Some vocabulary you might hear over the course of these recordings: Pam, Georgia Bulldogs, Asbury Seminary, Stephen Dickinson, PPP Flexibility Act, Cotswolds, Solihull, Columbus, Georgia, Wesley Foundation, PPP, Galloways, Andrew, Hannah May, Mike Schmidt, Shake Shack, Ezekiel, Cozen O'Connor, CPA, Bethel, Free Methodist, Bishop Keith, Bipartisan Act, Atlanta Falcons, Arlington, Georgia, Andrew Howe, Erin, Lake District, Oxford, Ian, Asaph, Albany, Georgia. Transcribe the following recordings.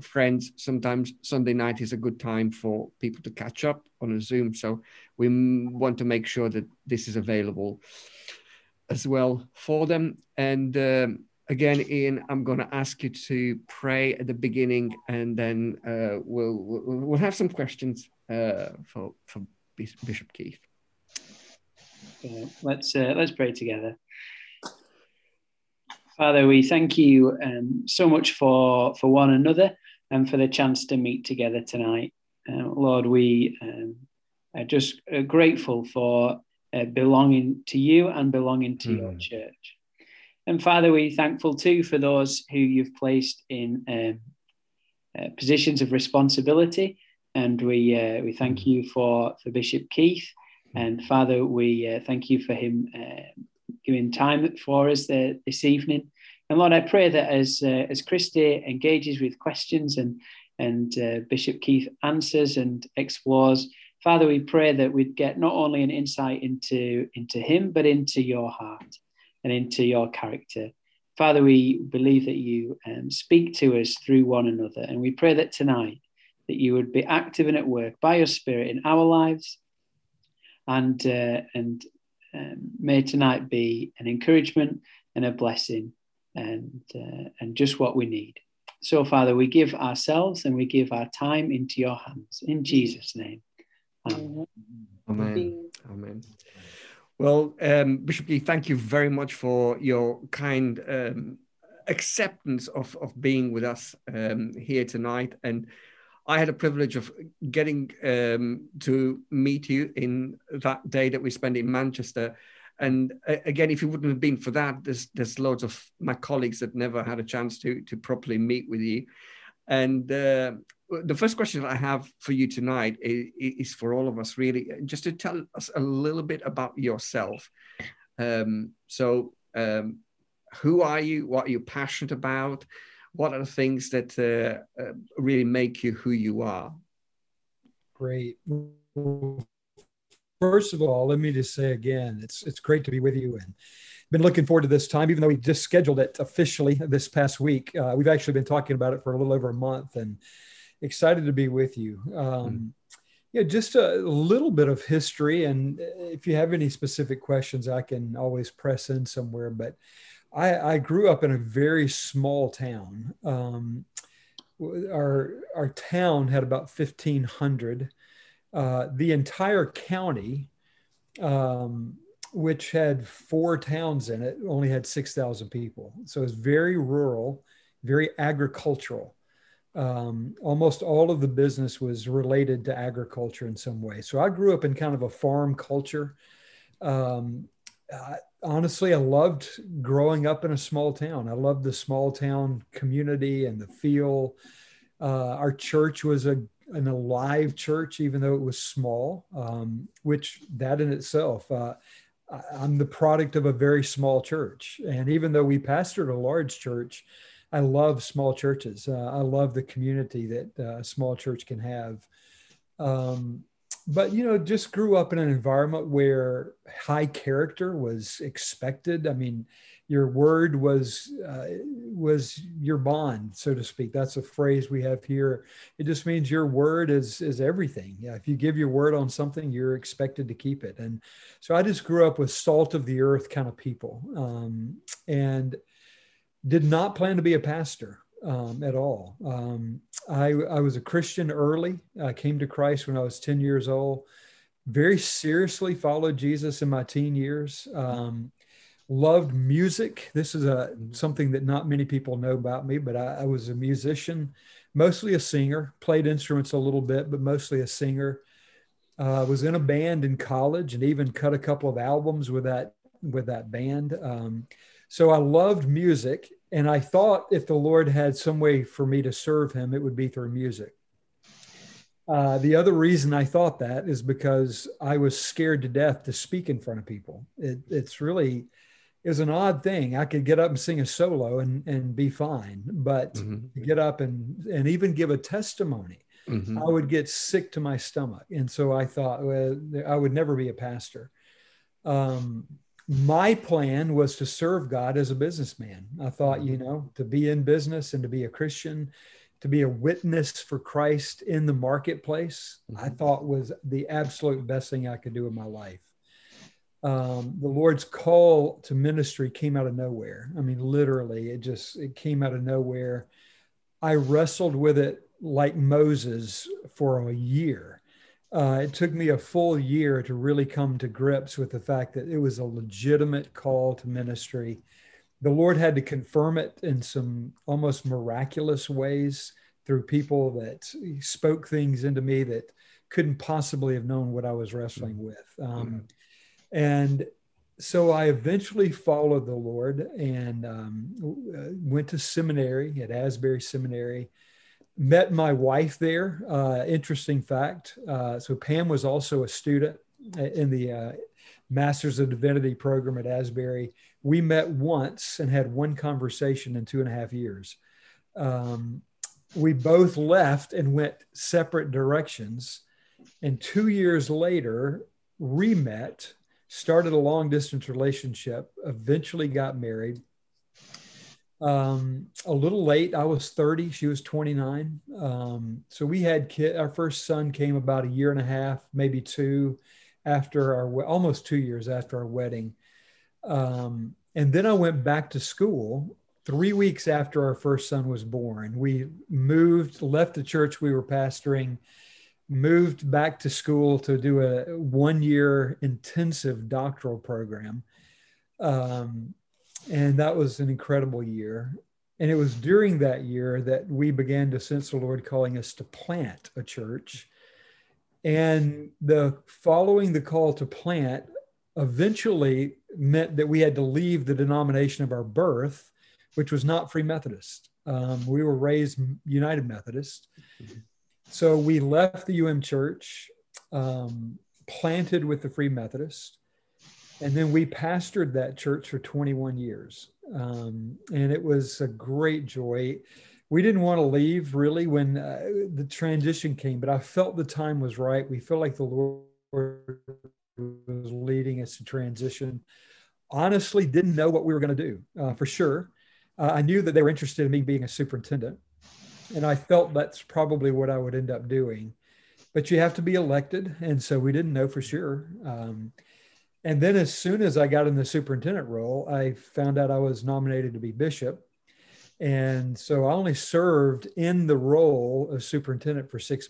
friends. Sometimes Sunday night is a good time for people to catch up on a Zoom. So we want to make sure that this is available as well for them. And again, Ian, I'm going to ask you to pray at the beginning, and then we'll have some questions for Bishop Keith. Let's pray together. Father, we thank you so much for one another and for the chance to meet together tonight. Lord, we are just grateful for belonging to you and belonging to your church. And Father, we're thankful too for those who you've placed in positions of responsibility. And we thank you for Bishop Keith. And Father, we thank you for him giving time for us this evening. And Lord, I pray that as Christy engages with questions and Bishop Keith answers and explores, Father, we pray that we'd get not only an insight into him, but into your heart and into your character. Father, we believe that you speak to us through one another. And we pray that tonight that you would be active and at work by your Spirit in our lives, and may tonight be an encouragement and a blessing and just what we need. So, Father, we give ourselves and we give our time into your hands. In Jesus' name. Amen. Amen. Amen. Well, Bishop Keith, thank you very much for your kind acceptance of being with us here tonight. And I had a privilege of getting to meet you in that day that we spent in Manchester. And again, if you wouldn't have been for that, there's loads of my colleagues that never had a chance to properly meet with you. And the first question that I have for you tonight is for all of us, really, just to tell us a little bit about yourself. So who are you? What are you passionate about? What are the things that really make you who you are? Great. First of all, let me just say again, it's great to be with you, and been looking forward to this time, even though we just scheduled it officially this past week. We've actually been talking about it for a little over a month, and excited to be with you. Yeah, just a little bit of history, and if you have any specific questions, I can always press in somewhere, but I grew up in a very small town. Our town had about 1,500. The entire county, which had 4 towns in it, only had 6,000 people. So it was very rural, very agricultural. Almost all of the business was related to agriculture in some way. So I grew up in kind of a farm culture. Honestly, I loved growing up in a small town. I loved the small town community and the feel. Our church was an alive church, even though it was small, which that in itself, I'm the product of a very small church. And even though we pastored a large church, I love small churches. I love the community that a small church can have. But, just grew up in an environment where high character was expected. I mean, your word was your bond, so to speak. That's a phrase we have here. It just means your word is everything. Yeah, if you give your word on something, you're expected to keep it. And so I just grew up with salt of the earth kind of people, and did not plan to be a pastor. At all. I was a Christian early. I came to Christ when I was 10 years old, very seriously followed Jesus in my teen years, loved music. This is something that not many people know about me, but I was a musician, mostly a singer, played instruments a little bit, but mostly a singer. Was in a band in college and even cut a couple of albums with that band. So I loved music. And I thought if the Lord had some way for me to serve him, it would be through music. The other reason I thought that is because I was scared to death to speak in front of people. It was an odd thing. I could get up and sing a solo and be fine, but to get up and even give a testimony, I would get sick to my stomach. And so I thought, well, I would never be a pastor. My plan was to serve God as a businessman. I thought, to be in business and to be a Christian to be a witness for Christ in the marketplace, I thought was the absolute best thing I could do in my life. The Lord's call to ministry came out of nowhere. I mean, literally, it came out of nowhere. I wrestled with it like Moses for a year. It took me a full year to really come to grips with the fact that it was a legitimate call to ministry. The Lord had to confirm it in some almost miraculous ways through people that spoke things into me that couldn't possibly have known what I was wrestling with. And so I eventually followed the Lord and went to seminary at Asbury Seminary, met my wife there. Interesting fact. So Pam was also a student in the Masters of Divinity program at Asbury. We met once and had one conversation in 2.5 years. We both left and went separate directions. And 2 years later, re-met, started a long distance relationship, eventually got married. A little late, I was 30, she was 29. So we had our first son came about 1.5 years, maybe 2 after our, almost 2 years after our wedding. And then I went back to school 3 weeks after our first son was born. We moved, left the church we were pastoring, moved back to school to do a 1-year intensive doctoral program. And that was an incredible year. And it was during that year that we began to sense the Lord calling us to plant a church. And the following the call to plant eventually meant that we had to leave the denomination of our birth, which was not Free Methodist. We were raised United Methodist. So we left the church, planted with the Free Methodist, and then we pastored that church for 21 years. And it was a great joy. We didn't want to leave really when the transition came, but I felt the time was right. We felt like the Lord was leading us to transition. Honestly, didn't know what we were going to do for sure. I knew that they were interested in me being a superintendent. And I felt that's probably what I would end up doing. But you have to be elected. And so we didn't know for sure. And then as soon as I got in the superintendent role, I found out I was nominated to be bishop. And so I only served in the role of superintendent for 7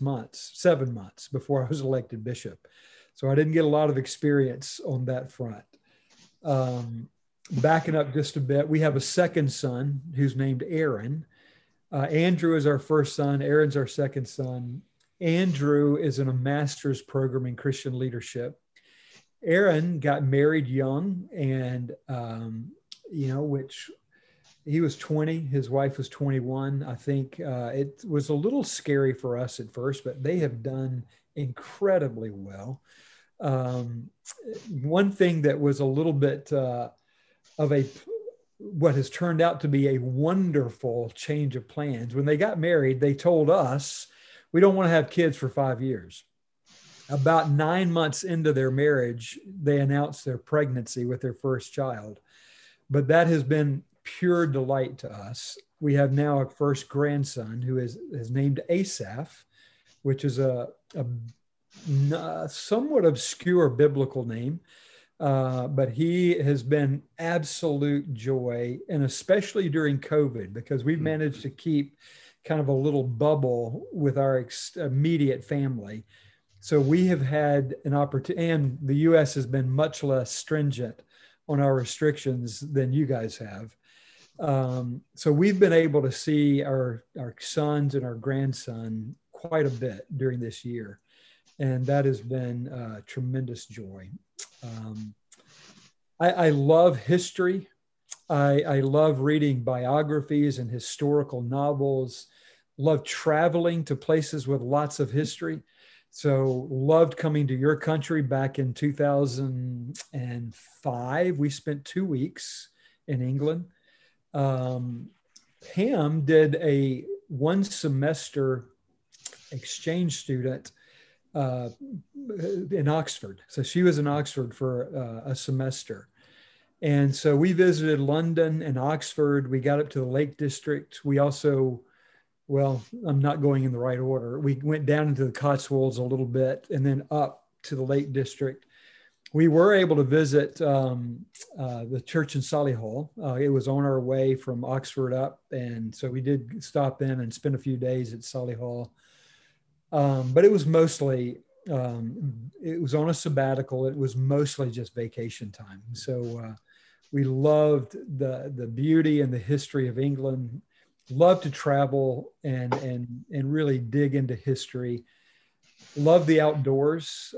months before I was elected bishop. So I didn't get a lot of experience on that front. Backing up just a bit, we have a second son who's named Erin. Andrew is our first son. Aaron's our second son. Andrew is in a master's program in Christian leadership. Erin got married young and, which he was 20. His wife was 21. I think it was a little scary for us at first, but they have done incredibly well. One thing that was a little bit what has turned out to be a wonderful change of plans. When they got married, they told us, we don't want to have kids for 5 years. About 9 months into their marriage, they announced their pregnancy with their first child. But that has been pure delight to us. We have now a first grandson who is named Asaph, which is a somewhat obscure biblical name. But he has been absolute joy, and especially during COVID, because we've managed to keep kind of a little bubble with our immediate family. So we have had an opportunity, and the U.S. has been much less stringent on our restrictions than you guys have. So we've been able to see our sons and our grandson quite a bit during this year. And that has been tremendous joy. I love history. I love reading biographies and historical novels, love traveling to places with lots of history. So loved coming to your country back in 2005. We spent 2 weeks in England. Pam did a 1-semester exchange student in Oxford. So she was in Oxford for a semester. And so we visited London and Oxford. We got up to the Lake District. We also well, I'm not going in the right order. We went down into the Cotswolds a little bit and then up to the Lake District. We were able to visit the church in Solihull. It was on our way from Oxford up, and so we did stop in and spend a few days at Solihull. But it was mostly, it was on a sabbatical. It was mostly just vacation time. So we loved the beauty and the history of England. Loved to travel and really dig into history. Loved the outdoors.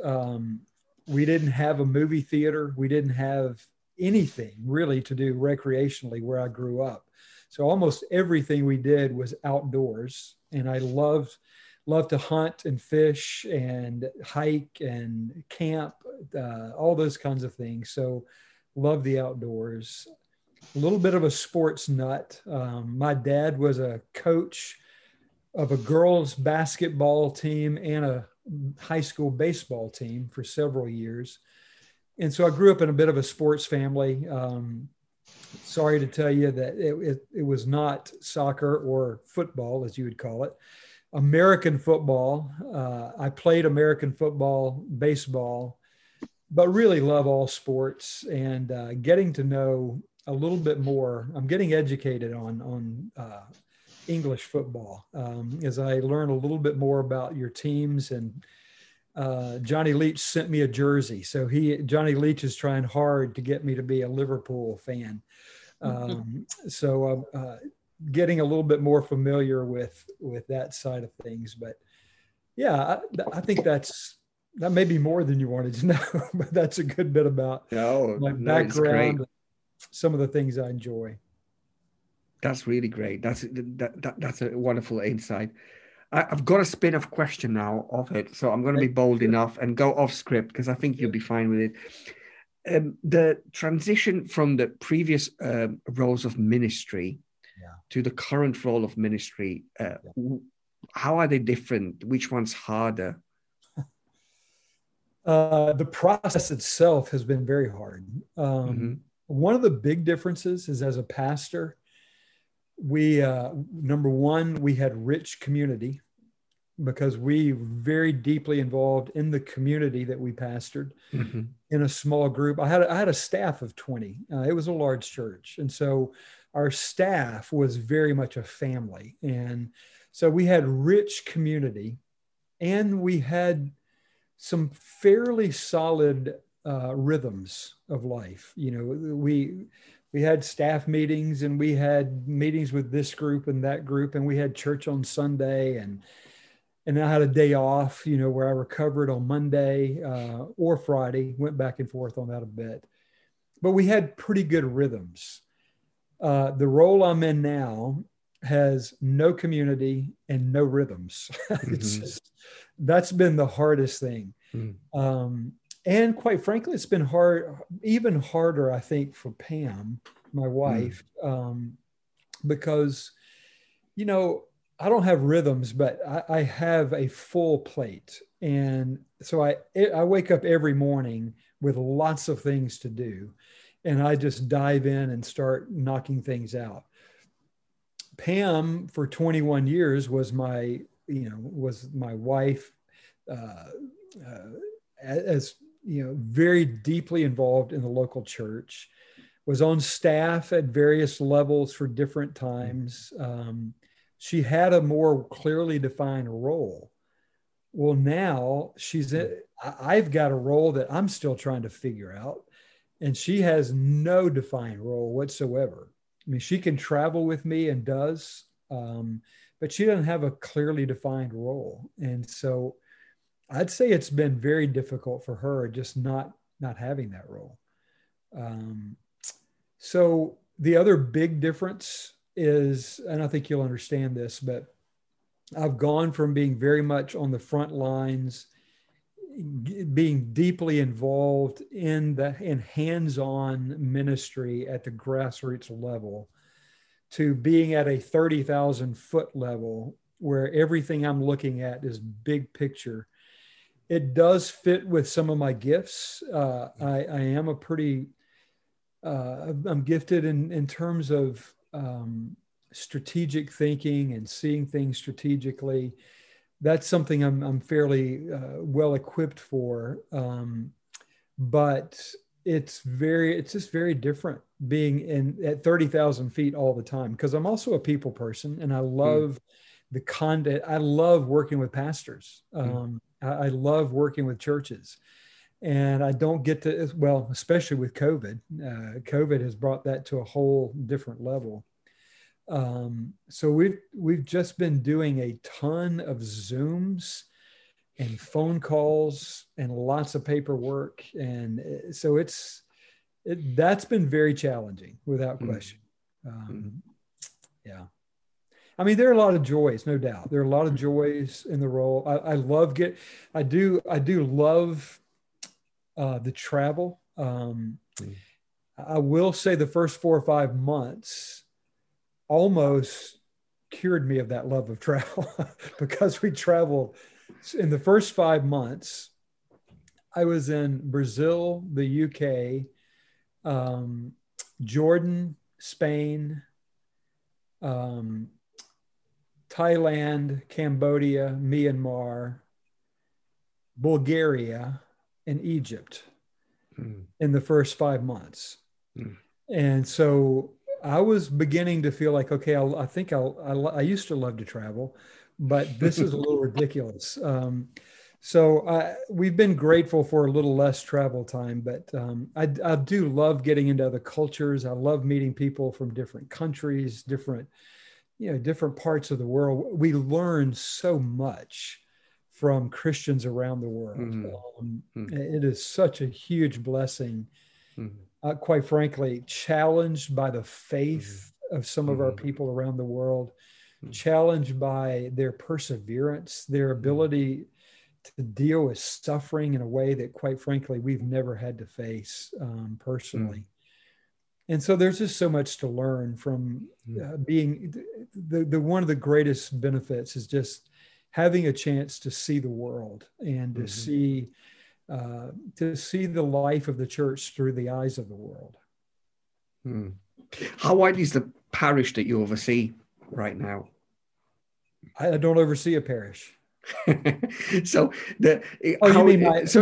We didn't have a movie theater. We didn't have anything really to do recreationally where I grew up. So almost everything we did was outdoors. And I loved to hunt and fish and hike and camp, all those kinds of things. So loved the outdoors. A little bit of a sports nut. My dad was a coach of a girls' basketball team and a high school baseball team for several years. And so I grew up in a bit of a sports family. Sorry to tell you that it was not soccer or football, as you would call it. American football. I played American football, baseball, but really love all sports, and getting to know a little bit more. I'm getting educated on English football, as I learn a little bit more about your teams. And Johnny Leach sent me a jersey. So Johnny Leach is trying hard to get me to be a Liverpool fan. So getting a little bit more familiar with that side of things. But yeah, I think that may be more than you wanted to know, but that's a good bit about my background, some of the things I enjoy. That's really great. That's a wonderful insight. I've got a spin-off question now of it, so I'm going to be bold enough and go off script because I think you'll be fine with it. The transition from the previous roles of ministry to the current role of ministry, how are they different? Which one's harder? The process itself has been very hard. One of the big differences is as a pastor, we, number one, we had rich community because we were very deeply involved in the community that we pastored in a small group. I had a staff of 20. It was a large church. And so our staff was very much a family. And so we had rich community, and we had some fairly solid rhythms of life. You know, we had staff meetings, and we had meetings with this group and that group, and we had church on Sunday, and I had a day off, you know, where I recovered on Monday or Friday, went back and forth on that a bit. But we had pretty good rhythms. The role I'm in now has no community and no rhythms. It's just, that's been the hardest thing. And quite frankly, it's been hard, even harder, I think, for Pam, my wife, because, you know, I don't have rhythms, but I have a full plate. And so I wake up every morning with lots of things to do, and I just dive in and start knocking things out. Pam, for 21 years, was my wife, as you know, very deeply involved in the local church, was on staff at various levels for different times. She had a more clearly defined role. Well, now I've got a role that I'm still trying to figure out, and she has no defined role whatsoever. I mean, she can travel with me and does, but she doesn't have a clearly defined role. And so I'd say it's been very difficult for her, just not having that role. So the other big difference is, and I think you'll understand this, but I've gone from being very much on the front lines, being deeply involved in hands-on ministry at the grassroots level, to being at a 30,000 foot level where everything I'm looking at is big picture. It does fit with some of my gifts. I am a pretty, I'm gifted in terms of strategic thinking and seeing things strategically, that's something I'm fairly well equipped for. But it's just very different being at 30,000 feet all the time, because I'm also a people person, and I love the content. I love working with pastors. I love working with churches. And I don't get to, well, especially with COVID. COVID has brought that to a whole different level. So we've just been doing a ton of Zooms and phone calls and lots of paperwork. And so that's been very challenging, without question. Yeah. I mean, there are a lot of joys, no doubt. There are a lot of joys in the role. I do love the travel. I will say the first 4 or 5 months almost cured me of that love of travel because we traveled in the first 5 months. I was in Brazil, the UK, Jordan, Spain, Thailand, Cambodia, Myanmar, Bulgaria, and Egypt in the first 5 months. And so I was beginning to feel like, okay, I used to love to travel, but this is a little ridiculous. So we've been grateful for a little less travel time, but I do love getting into other cultures. I love meeting people from different countries, different parts of the world. We learn so much from Christians around the world. It is such a huge blessing. Quite frankly, challenged by the faith of some of our people around the world, challenged by their perseverance, their ability to deal with suffering in a way that, quite frankly, we've never had to face personally. And so there's just so much to learn from being the one of the greatest benefits is just having a chance to see the world and to see the life of the church through the eyes of the world. How wide is the parish that you oversee right now? I don't oversee a parish. You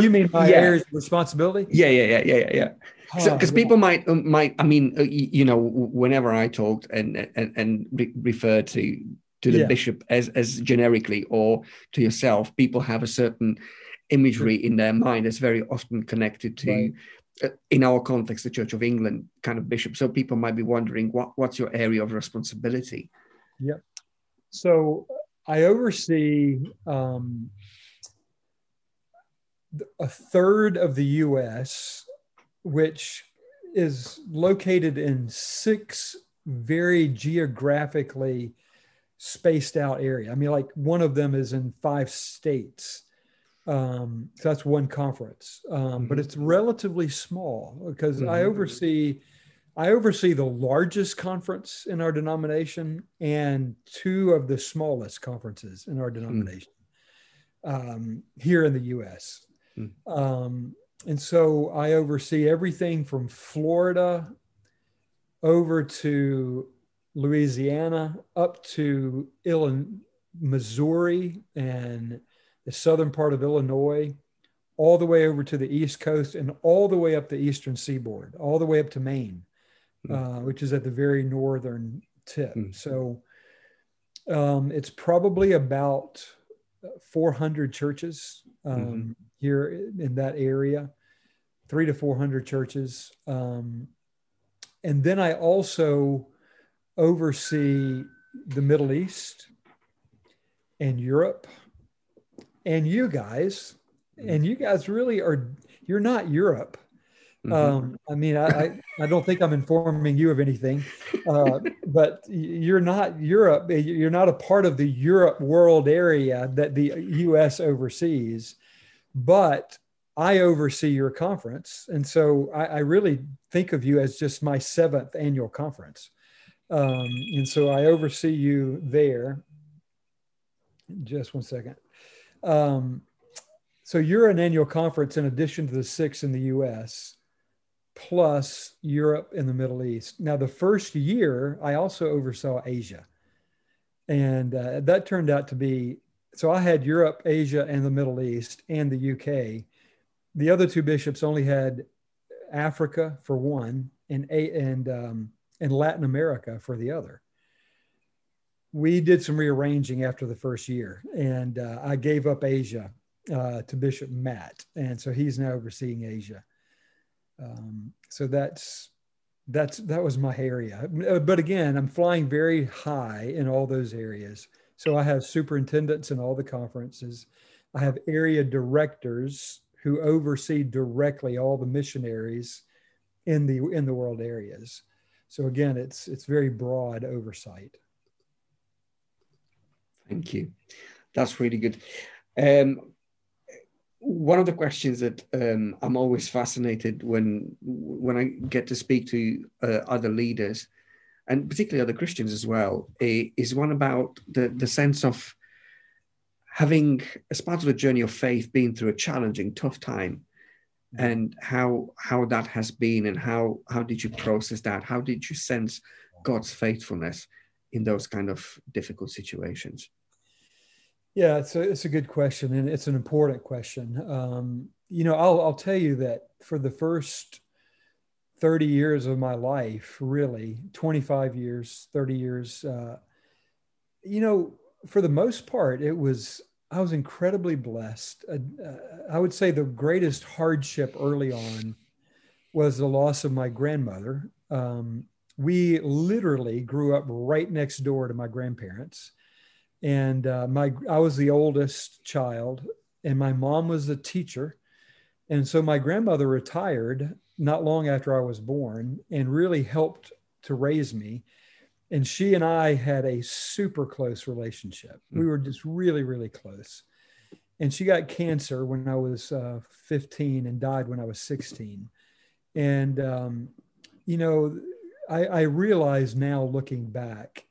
mean my area's responsibility? Yeah. Because people might. I mean, whenever I talked and referred to the bishop as generically or to yourself, people have a certain imagery in their mind that's very often connected to, in our context, the Church of England kind of bishop. So people might be wondering, what's your area of responsibility? Yeah. So I oversee a third of the U.S., which is located in 6 very geographically spaced out areas. I mean, like one of them is in 5 states. So that's one conference, but it's relatively small because I oversee the largest conference in our denomination and 2 of the smallest conferences in our denomination here in the U.S. And so I oversee everything from Florida over to Louisiana up to Missouri and the southern part of Illinois, all the way over to the East Coast and all the way up the Eastern Seaboard, all the way up to Maine, which is at the very northern tip. So it's probably about 400 churches here in that area, 300 to 400 churches. And then I also oversee the Middle East and Europe. And you guys really are, you're not Europe. I mean, I don't think I'm informing you of anything, but you're not Europe. You're not a part of the Europe world area that the U.S. oversees, but I oversee your conference. And so I really think of you as just my 7th annual conference. And so I oversee you there. Just one second. So you're an annual conference in addition to the 6 in the U.S., plus Europe and the Middle East. Now, the first year, I also oversaw Asia. And that turned out to be, so I had Europe, Asia, and the Middle East, and the UK. The other two bishops only had Africa for one, and Latin America for the other. We did some rearranging after the first year, and I gave up Asia to Bishop Matt, and so he's now overseeing Asia. So that was my area. But again, I'm flying very high in all those areas. So I have superintendents in all the conferences. I have area directors who oversee directly all the missionaries in the world areas. So again, it's very broad oversight. Thank you. That's really good. One of the questions that I'm always fascinated when I get to speak to other leaders, and particularly other Christians as well, is one about the sense of having, as part of the journey of faith, been through a challenging, tough time, and how that has been, and how did you process that? How did you sense God's faithfulness in those kind of difficult situations? Yeah, it's a good question, and it's an important question. You know, I'll tell you that for the first 30 years of my life, really, 25 years, 30 years, you know, for the most part, I was incredibly blessed. I would say the greatest hardship early on was the loss of my grandmother. We literally grew up right next door to my grandparents. And I was the oldest child, and my mom was the teacher. And so my grandmother retired not long after I was born and really helped to raise me. And she and I had a super close relationship. We were just really, really close. And she got cancer when I was 15 and died when I was 16. And, you know, I realize now, looking back,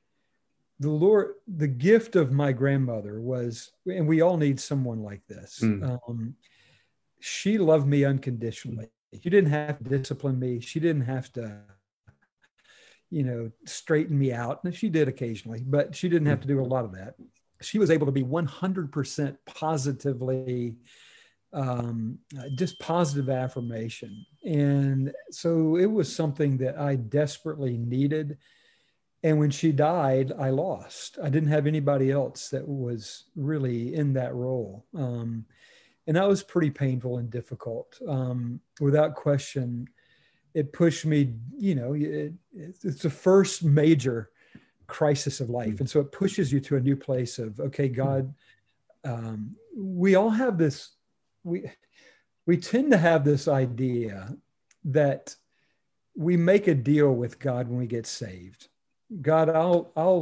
the gift of my grandmother was, and we all need someone like this. She loved me unconditionally. She didn't have to discipline me. She didn't have to, you know, straighten me out. And she did occasionally, but she didn't have to do a lot of that. She was able to be 100% positively, just positive affirmation. And so it was something that I desperately needed. And when she died, I lost. I didn't have anybody else that was really in that role. And that was pretty painful and difficult. Without question, it pushed me, you know, it's the first major crisis of life. And so it pushes you to a new place of, okay, God, we all have this, we tend to have this idea that we make a deal with God when we get saved. God, I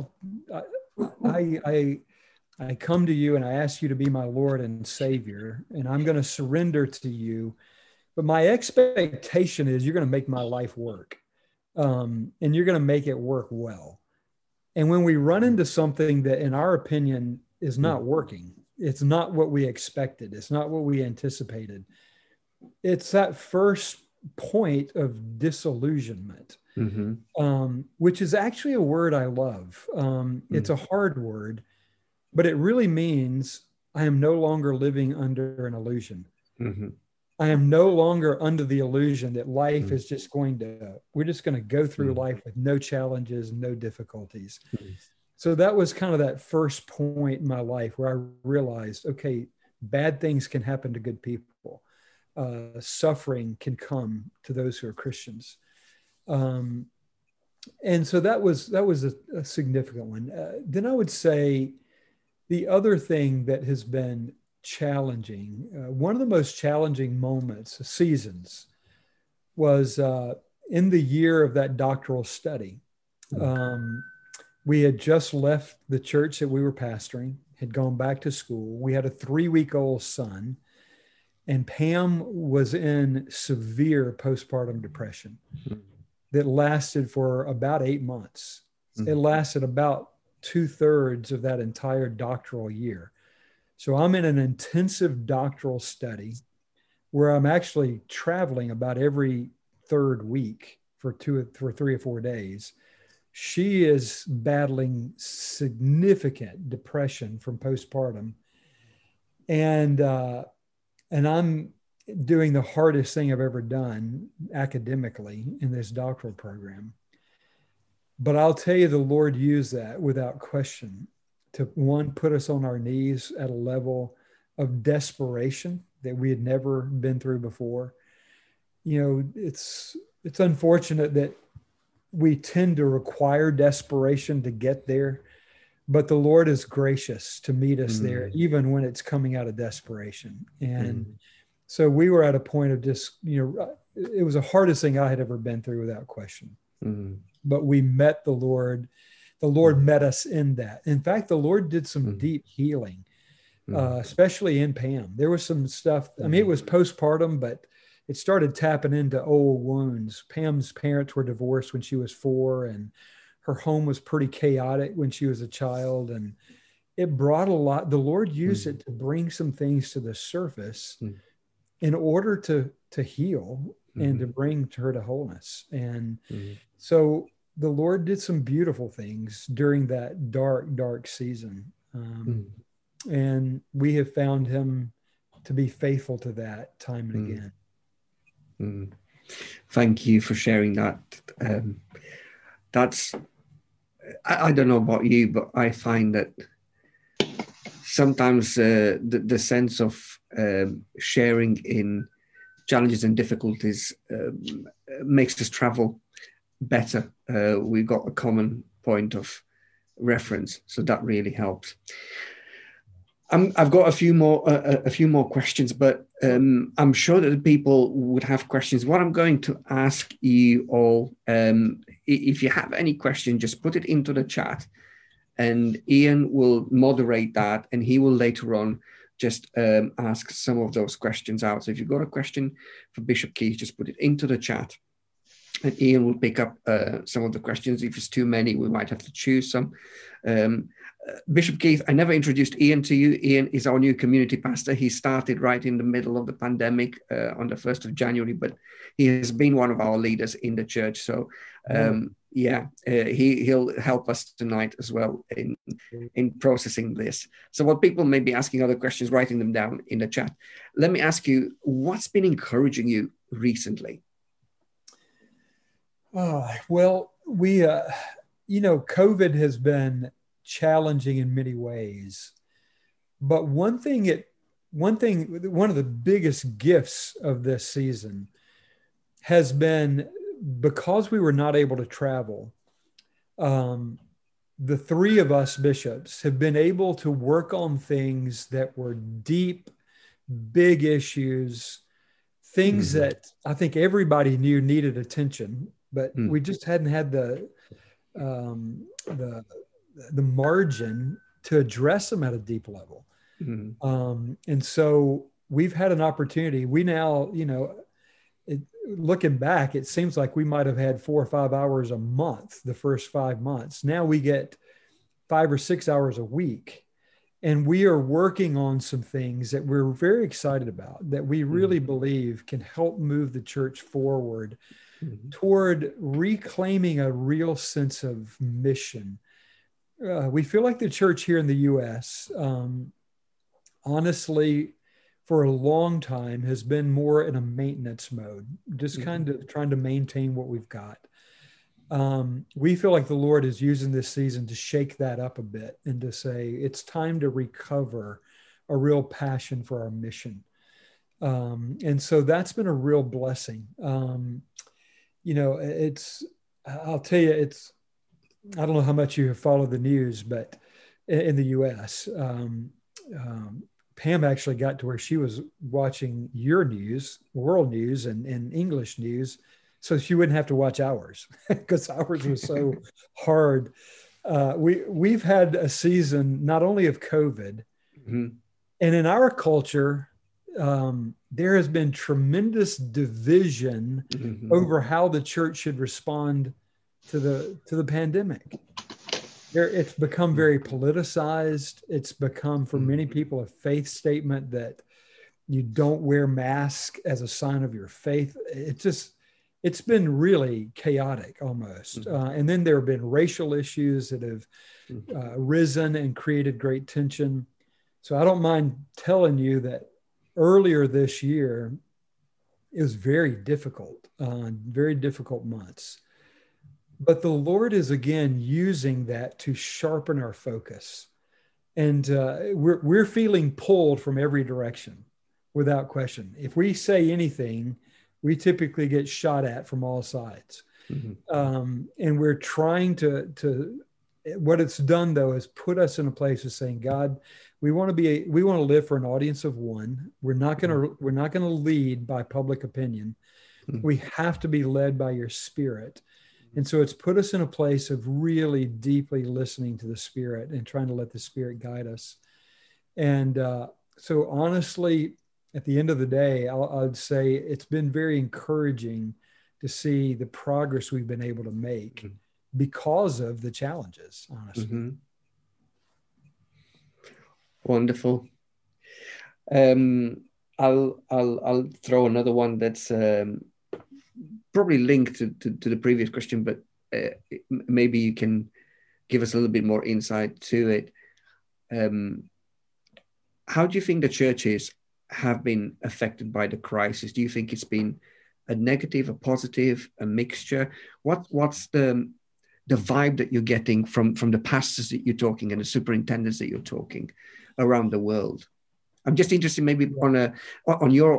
come to you and I ask you to be my Lord and Savior, and I'm going to surrender to you. But my expectation is you're going to make my life work, and you're going to make it work well. And when we run into something that, in our opinion, is not working, it's not what we expected, it's not what we anticipated, it's that first point of disillusionment. Which is actually a word I love. It's a hard word, but it really means I am no longer living under an illusion. I am no longer under the illusion that life is just we're just going to go through life with no challenges, no difficulties. So that was kind of that first point in my life where I realized, okay, bad things can happen to good people. Suffering can come to those who are Christians. And so that was a significant one. Then I would say the other thing that has been challenging, one of the most challenging moments, seasons, was in the year of that doctoral study. We had just left the church that we were pastoring, had gone back to school. We had a 3-week-old son, and Pam was in severe postpartum depression. That lasted for about 8 months. It lasted about 2/3 of that entire doctoral year. So I'm in an intensive doctoral study where I'm actually traveling about every third week for 3 or 4 days. She is battling significant depression from postpartum. And I'm doing the hardest thing I've ever done academically in this doctoral program. But I'll tell you, the Lord used that without question to, one, put us on our knees at a level of desperation that we had never been through before. You know, it's unfortunate that we tend to require desperation to get there, but the Lord is gracious to meet us there, even when it's coming out of desperation. And so we were at a point of just, you know, it was the hardest thing I had ever been through without question. But we met the Lord. The Lord met us in that. In fact, the Lord did some deep healing, especially in Pam. There was some stuff. I mean, it was postpartum, but it started tapping into old wounds. Pam's parents were divorced when she was 4, and her home was pretty chaotic when she was a child. And it brought a lot. The Lord used it to bring some things to the surface in order to heal and to bring her to wholeness. And so the Lord did some beautiful things during that dark, dark season. And we have found him to be faithful to that time and again. Thank you for sharing that. That's, I don't know about you, but I find that sometimes the sense of sharing in challenges and difficulties makes us travel better. We've got a common point of reference, so that really helps. I've got a few more questions, but I'm sure that people would have questions. What I'm going to ask you all, if you have any question, just put it into the chat, and Ian will moderate that, and he will later on just ask some of those questions out. So if you've got a question for Bishop Keith, just put it into the chat, and Ian will pick up some of the questions. If it's too many, we might have to choose some. Bishop Keith, I never introduced Ian to you. Ian is our new community pastor. He started right in the middle of the pandemic on the 1st of January, but he has been one of our leaders in the church. So he'll help us tonight as well in processing this. So what people may be asking other questions, writing them down in the chat. Let me ask you, what's been encouraging you recently? Well, we, you know, COVID has been challenging in many ways, but one of the biggest gifts of this season has been, because we were not able to travel, the three of us bishops have been able to work on things that were deep, big issues, things that I think everybody knew needed attention, but we just hadn't had the margin to address them at a deep level. And so we've had an opportunity. We now, you know, looking back, it seems like we might've had 4 or 5 hours a month, the first 5 months. Now we get 5 or 6 hours a week, and we are working on some things that we're very excited about, that we really believe can help move the church forward toward reclaiming a real sense of mission. We feel like the church here in the U.S., honestly, for a long time has been more in a maintenance mode, just kind of trying to maintain what we've got. We feel like the Lord is using this season to shake that up a bit and to say, it's time to recover a real passion for our mission. And so that's been a real blessing. You know, I'll tell you, I don't know how much you have followed the news, but in the U.S., Pam actually got to where she was watching your news, world news, and English news, so she wouldn't have to watch ours, because ours was so hard. We've had a season not only of COVID, and in our culture, there has been tremendous division over how the church should respond to the pandemic. It's become very politicized. It's become, for many people, a faith statement that you don't wear masks as a sign of your faith. It just, it's been really chaotic almost. Mm-hmm. And then there have been racial issues that have risen and created great tension. So I don't mind telling you that earlier this year, it was very difficult months. But the Lord is, again, using that to sharpen our focus. And we're feeling pulled from every direction, without question. If we say anything, we typically get shot at from all sides. Mm-hmm. And we're trying to, what it's done, though, is put us in a place of saying, God, we want to live for an audience of one. We're not going to lead by public opinion. Mm-hmm. We have to be led by your Spirit. And so it's put us in a place of really deeply listening to the Spirit and trying to let the Spirit guide us. And so honestly, at the end of the day, I'd say it's been very encouraging to see the progress we've been able to make mm-hmm. because of the challenges, honestly. Mm-hmm. Wonderful. I'll throw another one that's... probably linked to the previous question, but maybe you can give us a little bit more insight to it. How do you think the churches have been affected by the crisis? Do you think it's been a negative, a positive, a mixture? What's the vibe that you're getting from the pastors that you're talking and the superintendents that you're talking around the world? I'm just interested, maybe on your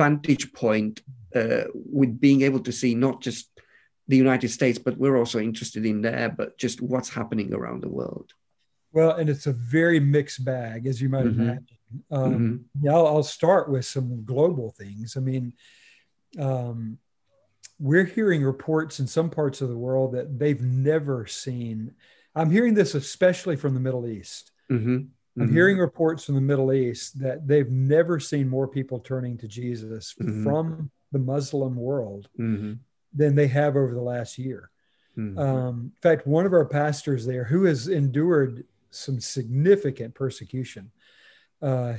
vantage point with being able to see not just the United States, but we're also interested in there, but just what's happening around the world. Well, and it's a very mixed bag, as you might mm-hmm. imagine. Yeah, I'll start with some global things. I mean, we're hearing reports in some parts of the world that they've never seen. I'm hearing this especially from the Middle East. Mm-hmm. I'm hearing reports from the Middle East that they've never seen more people turning to Jesus mm-hmm. from the Muslim world mm-hmm. than they have over the last year. Mm-hmm. In fact, one of our pastors there who has endured some significant persecution,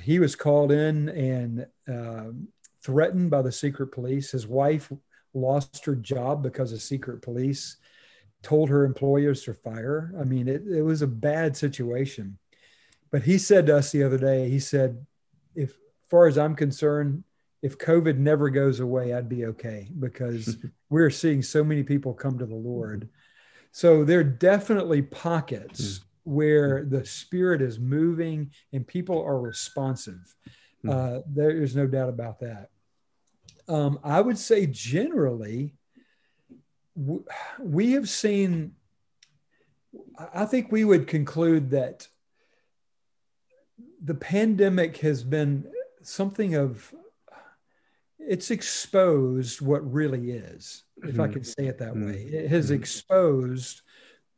he was called in and threatened by the secret police. His wife lost her job because of secret police, told her employers to fire her. I mean, it was a bad situation. But he said to us the other day, he said, if far as I'm concerned, if COVID never goes away, I'd be okay because we're seeing so many people come to the Lord. So there are definitely pockets mm-hmm. where the Spirit is moving and people are responsive. Mm-hmm. There's no doubt about that. I would say generally, we have seen, I think we would conclude that the pandemic has been something of, it's exposed what really is, if mm-hmm. I can say it that mm-hmm. way. It has mm-hmm. exposed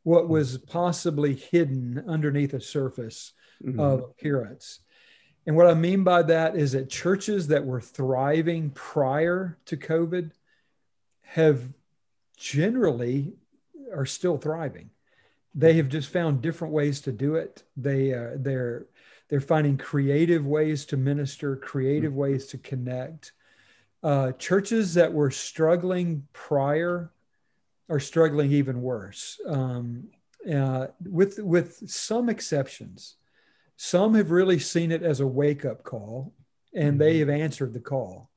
what was possibly hidden underneath a surface mm-hmm. of appearance. And what I mean by that is that churches that were thriving prior to COVID have generally are still thriving. They have just found different ways to do it. They're finding creative ways to minister, creative ways to connect. Churches that were struggling prior are struggling even worse, with some exceptions. Some have really seen it as a wake-up call, and mm-hmm. they have answered the call.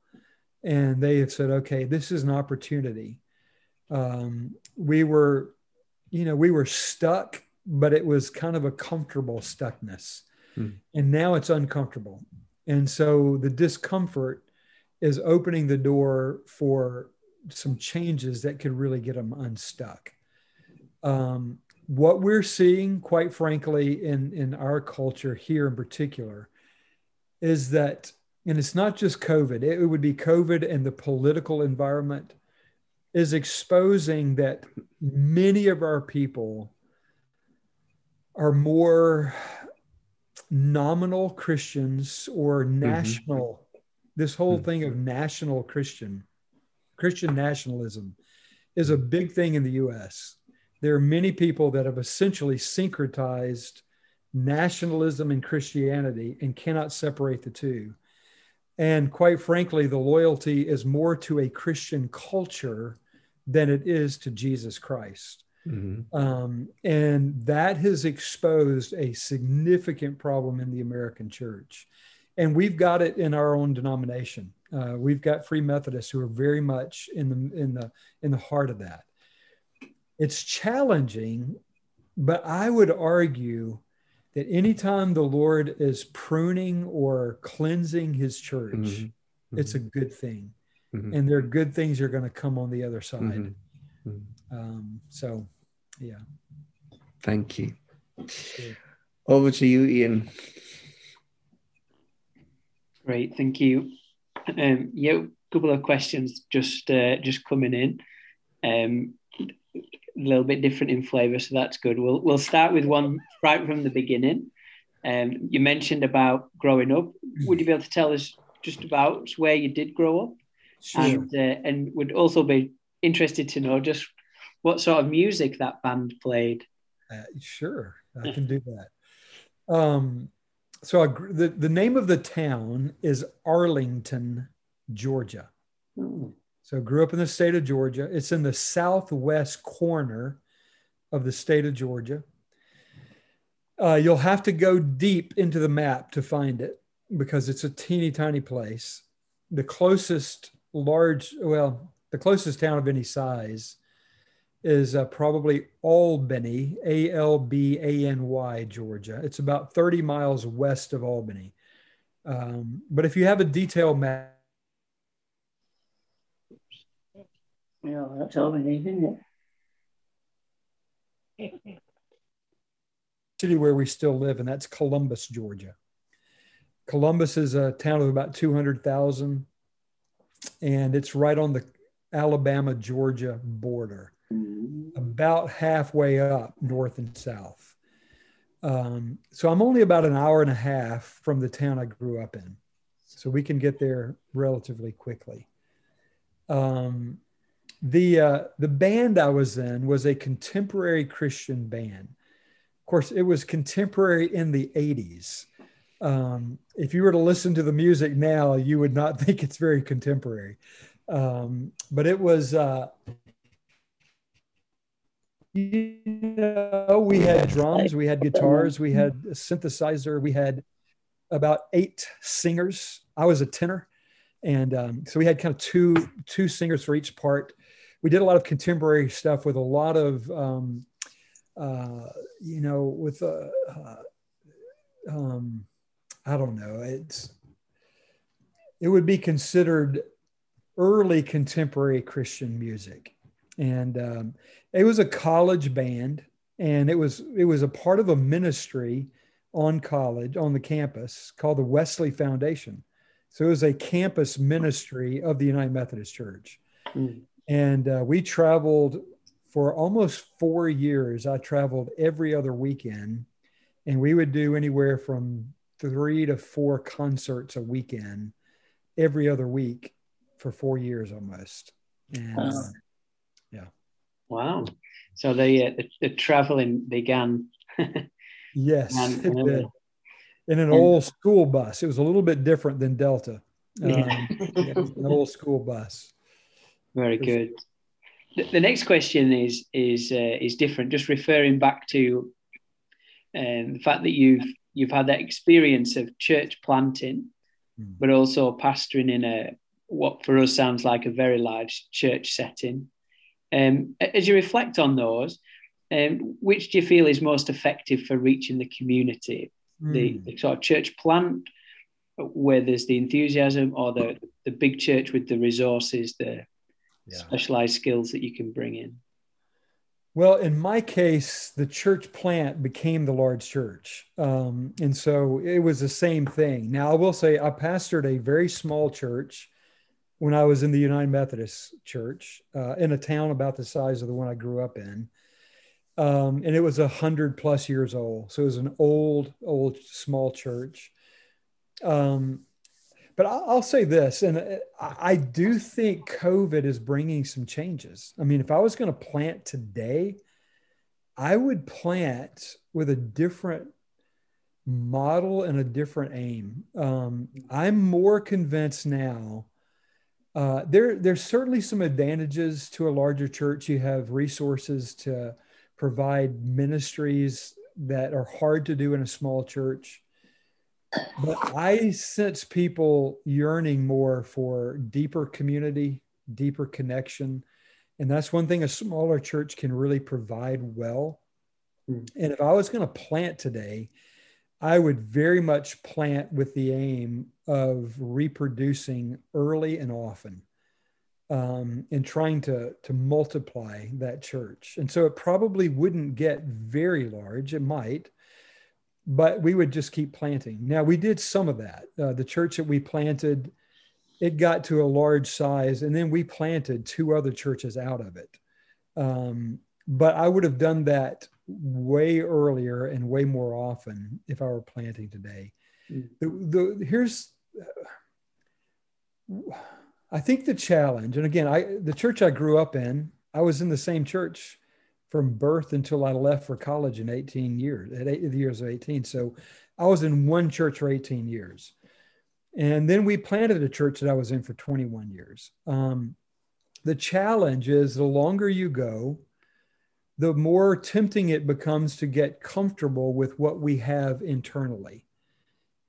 And they have said, okay, this is an opportunity. We were stuck, but it was kind of a comfortable stuckness. And now it's uncomfortable. And so the discomfort is opening the door for some changes that could really get them unstuck. What we're seeing, quite frankly, in our culture here in particular, is that, and it's not just COVID, it would be COVID and the political environment is exposing that many of our people are more nominal Christians or national, mm-hmm. this whole mm-hmm. thing of national Christian nationalism is a big thing in the U.S. There are many people that have essentially syncretized nationalism and Christianity and cannot separate the two. And quite frankly, the loyalty is more to a Christian culture than it is to Jesus Christ. Mm-hmm. And that has exposed a significant problem in the American church. And we've got it in our own denomination. We've got Free Methodists who are very much in the heart of that. It's challenging, but I would argue that anytime the Lord is pruning or cleansing his church, mm-hmm. it's a good thing. Mm-hmm. And there are good things that are going to come on the other side. Mm-hmm. Mm-hmm. So, yeah. Thank you. Over to you, Ian. Great, thank you. Yeah, a couple of questions just coming in, a little bit different in flavour, so that's good. We'll start with one right from the beginning. You mentioned about growing up. Would you be able to tell us just about where you did grow up? Sure. And would also be interested to know just what sort of music that band played. Sure, I can do that. So the name of the town is Arlington, Georgia. Mm. So grew up in the state of Georgia. It's in the southwest corner of the state of Georgia. You'll have to go deep into the map to find it because it's a teeny tiny place. The closest town of any size is probably Albany, Albany, Georgia. It's about 30 miles west of Albany. But if you have a detailed map. Yeah, that's Albany, isn't it? City where we still live, and that's Columbus, Georgia. Columbus is a town of about 200,000, and it's right on the Alabama-Georgia border. About halfway up north and south. So I'm only about an hour and a half from the town I grew up in. So we can get there relatively quickly. The band I was in was a contemporary Christian band. Of course, it was contemporary in the 80s. If you were to listen to the music now, you would not think it's very contemporary. But it was... you know, we had drums, we had guitars, we had a synthesizer, we had about 8 singers. I was a tenor. And so we had kind of two singers for each part. We did a lot of contemporary stuff with a lot of, I don't know. It would be considered early contemporary Christian music. And it was a college band, and it was a part of a ministry on the campus called the Wesley Foundation. So it was a campus ministry of the United Methodist Church. Mm. And we traveled for almost 4 years. I traveled every other weekend, and we would do anywhere from 3 to 4 concerts a weekend every other week for 4 years almost. And yeah. Wow. So the traveling began. Yes, it did. In an old school bus. It was a little bit different than Delta. An old school bus. Very good. The next question is different. Just referring back to the fact that you've had that experience of church planting, but also pastoring in what for us sounds like a very large church setting. As you reflect on those, which do you feel is most effective for reaching the community? The sort of church plant where there's the enthusiasm, or the big church with the resources, specialized skills that you can bring in? Well, in my case, the church plant became the large church. And so it was the same thing. Now, I will say I pastored a very small church when I was in the United Methodist Church in a town about the size of the one I grew up in. And it was 100+ years old. So it was an old, small church. But I'll say this, and I do think COVID is bringing some changes. I mean, if I was going to plant today, I would plant with a different model and a different aim. I'm more convinced now There's certainly some advantages to a larger church. You have resources to provide ministries that are hard to do in a small church. But I sense people yearning more for deeper community, deeper connection. And that's one thing a smaller church can really provide well. And if I was going to plant today, I would very much plant with the aim of reproducing early and often, and trying to multiply that church. And so it probably wouldn't get very large. It might, but we would just keep planting. Now, we did some of that. The church that we planted, it got to a large size, and then we planted two other churches out of it. But I would have done that way earlier and way more often if I were planting today. I think the challenge, and again, the church I grew up in, I was in the same church from birth until I left for college in 18 years, at the years of 18. So I was in one church for 18 years. And then we planted a church that I was in for 21 years. The challenge is, the longer you go, the more tempting it becomes to get comfortable with what we have internally.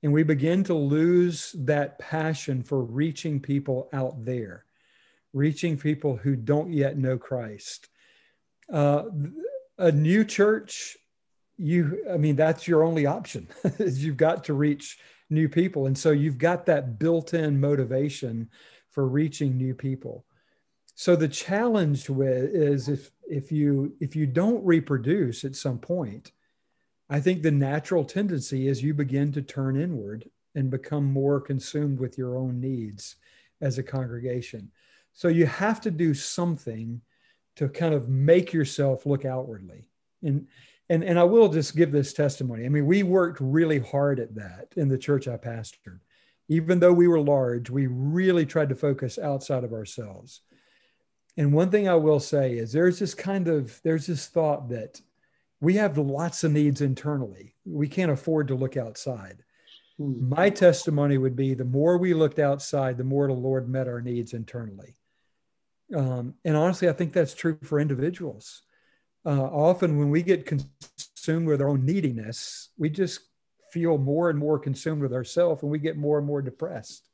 And we begin to lose that passion for reaching people out there, reaching people who don't yet know Christ. A new church, that's your only option. You've got to reach new people. And so you've got that built-in motivation for reaching new people. So the challenge is if you don't reproduce at some point, I think the natural tendency is you begin to turn inward and become more consumed with your own needs as a congregation. So you have to do something to kind of make yourself look outwardly. And I will just give this testimony. I mean, we worked really hard at that in the church I pastored. Even though we were large, we really tried to focus outside of ourselves. And one thing I will say is there's this thought that we have lots of needs internally. We can't afford to look outside. My testimony would be, the more we looked outside, the more the Lord met our needs internally. And honestly, I think that's true for individuals. Often when we get consumed with our own neediness, we just feel more and more consumed with ourselves, and we get more and more depressed.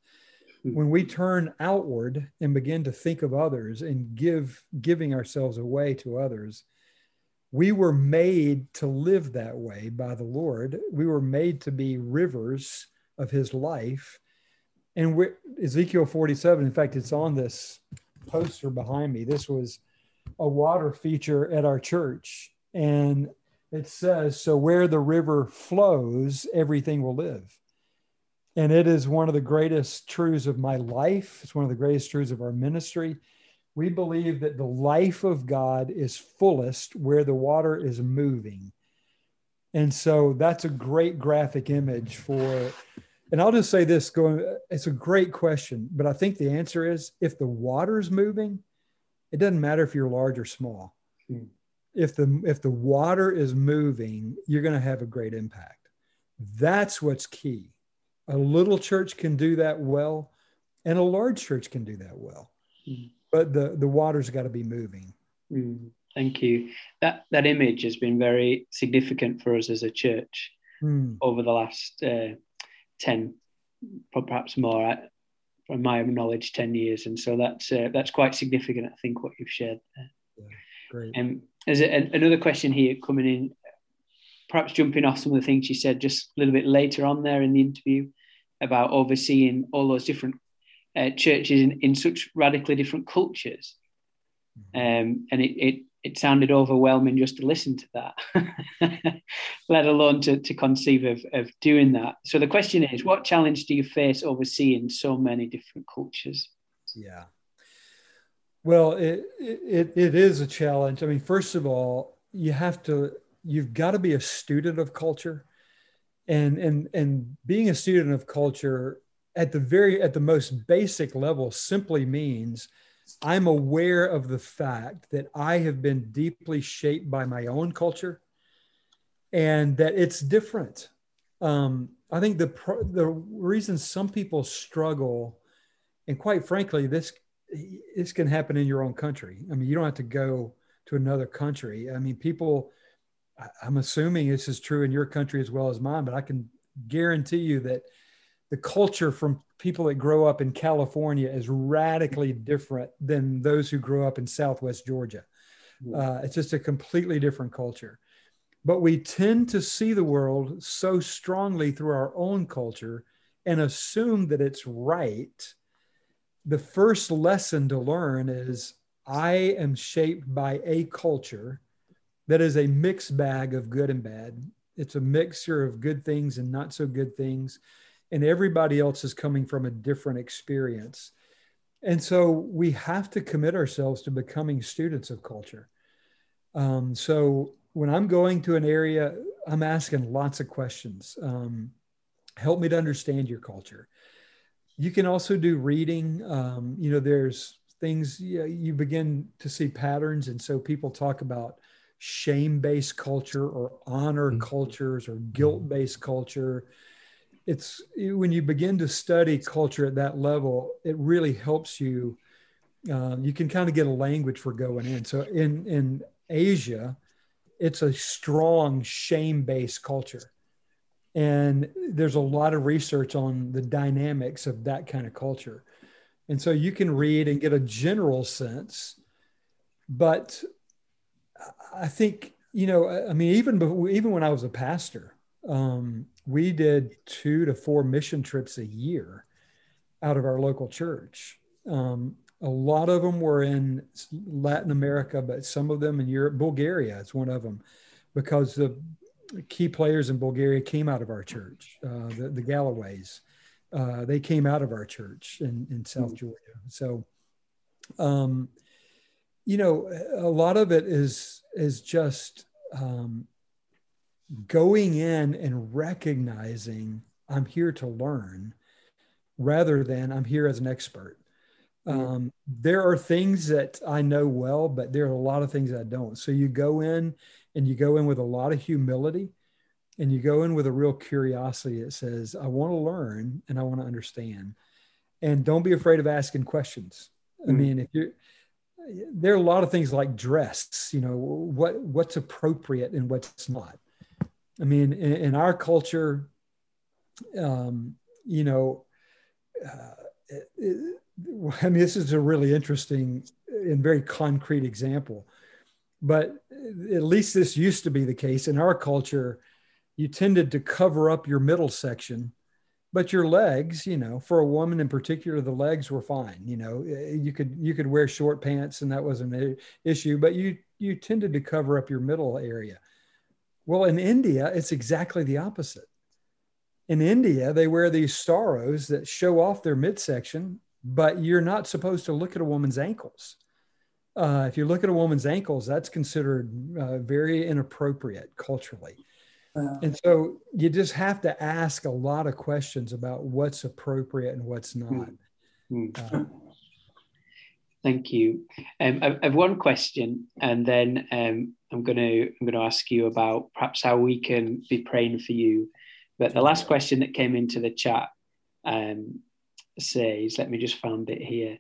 When we turn outward and begin to think of others and giving ourselves away to others, we were made to live that way by the Lord. We were made to be rivers of his life. And Ezekiel 47, in fact, it's on this poster behind me. This was a water feature at our church. And it says, "So where the river flows, everything will live." And it is one of the greatest truths of my life. It's one of the greatest truths of our ministry. We believe that the life of God is fullest where the water is moving. And so that's a great graphic image for, and I'll just say this, it's a great question, but I think the answer is, if the water's moving, it doesn't matter if you're large or small. If the water is moving, you're going to have a great impact. That's what's key. A little church can do that well, and a large church can do that well. But the water's got to be moving. Thank you. That image has been very significant for us as a church over the last 10, perhaps more, from my knowledge, 10 years. And so that's quite significant, I think, what you've shared there. Yeah, great. There's another question here coming in, perhaps jumping off some of the things you said just a little bit later on there in the interview about overseeing all those different churches in such radically different cultures. And it sounded overwhelming just to listen to that, let alone to conceive of doing that. So the question is, what challenge do you face overseeing so many different cultures? Yeah. Well, it is a challenge. I mean, first of all, you've got to be a student of culture, and being a student of culture at the most basic level simply means I'm aware of the fact that I have been deeply shaped by my own culture and that it's different. I think the reason some people struggle, and quite frankly, this this can happen in your own country. I mean, you don't have to go to another country. I mean, people, I'm assuming this is true in your country as well as mine, but I can guarantee you that the culture from people that grow up in California is radically different than those who grow up in Southwest Georgia. It's just a completely different culture. But we tend to see the world so strongly through our own culture and assume that it's right. The first lesson to learn is I am shaped by a culture that is a mixed bag of good and bad. It's a mixture of good things and not so good things. And everybody else is coming from a different experience. And so we have to commit ourselves to becoming students of culture. So when I'm going to an area, I'm asking lots of questions. Help me to understand your culture. You can also do reading. You know, there's things, you begin to see patterns. And so people talk about shame-based culture or honor cultures or guilt-based culture. It's when you begin to study culture at that level, it really helps you. You can kind of get a language for going in. So in Asia, it's a strong shame-based culture. And there's a lot of research on the dynamics of that kind of culture. And so you can read and get a general sense. But I think, you know, I mean, even when I was a pastor, we did 2 to 4 mission trips a year out of our local church. A lot of them were in Latin America, but some of them in Europe. Bulgaria is one of them, because the key players in Bulgaria came out of our church, the Galloways. They came out of our church in South Georgia. So, you know, a lot of it is just going in and recognizing I'm here to learn rather than I'm here as an expert. There are things that I know well, but there are a lot of things I don't. So you go in and you go in with a lot of humility and you go in with a real curiosity that says, I want to learn and I want to understand. And don't be afraid of asking questions. I mean, there are a lot of things like dress, you know, what's appropriate and what's not. I mean, in our culture, you know, I mean, this is a really interesting and very concrete example, but at least this used to be the case. In our culture, you tended to cover up your middle section, but your legs, you know, for a woman in particular, the legs were fine. You know, you could wear short pants and that wasn't an issue, but you tended to cover up your middle area. Well, in India, it's exactly the opposite. In India, they wear these saris that show off their midsection, but you're not supposed to look at a woman's ankles. If you look at a woman's ankles, that's considered very inappropriate culturally. And so you just have to ask a lot of questions about what's appropriate and what's not. Thank you. I have one question, and then I'm going to ask you about perhaps how we can be praying for you. But the last question that came into the chat says, let me just find it here.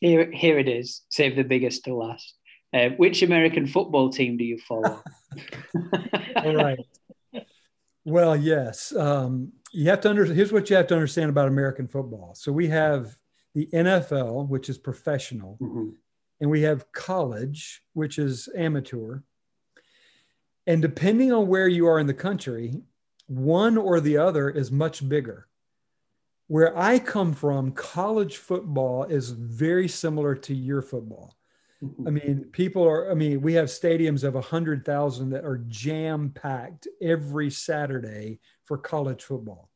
Here it is. Save the biggest to last. Which American football team do you follow? All right. Well, yes. You have to understand. Here's what you have to understand about American football. So we have the NFL, which is professional, and we have college, which is amateur. And depending on where you are in the country, one or the other is much bigger. Where I come from, college football is very similar to your football. I mean, we have stadiums of 100,000 that are jam-packed every Saturday for college football.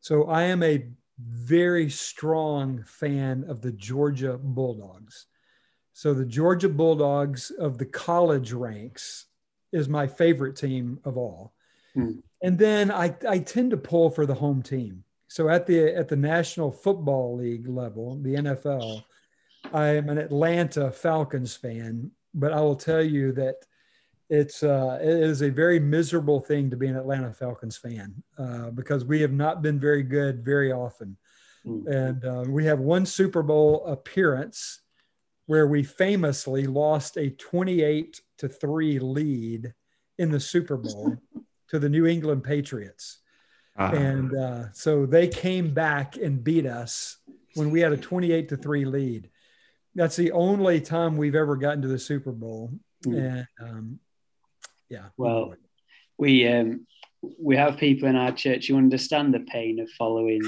So I am a very strong fan of the Georgia Bulldogs. So the Georgia Bulldogs of the college ranks is my favorite team of all. And then I tend to pull for the home team. So at the National Football League level, the NFL, I am an Atlanta Falcons fan, but I will tell you that it is a very miserable thing to be an Atlanta Falcons fan because we have not been very good very often. And we have one Super Bowl appearance where we famously lost a 28-3 lead in the Super Bowl to the New England Patriots. And so they came back and beat us when we had a 28-3 lead. That's the only time we've ever gotten to the Super Bowl. And yeah. Well, we have people in our church who understand the pain of following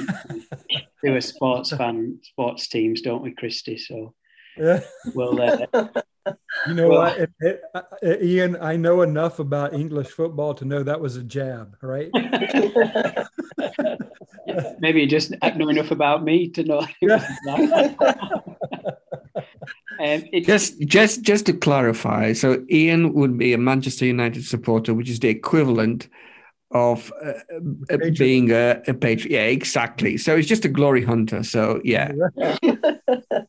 who are sports teams, don't we, Christy? So, well, you know, Ian, I know enough about English football to know that was a jab, right? Maybe you just know enough about me to know. Just to clarify, so Ian would be a Manchester United supporter, which is the equivalent of being a Patriot. Yeah, exactly. So it's just a glory hunter. So yeah,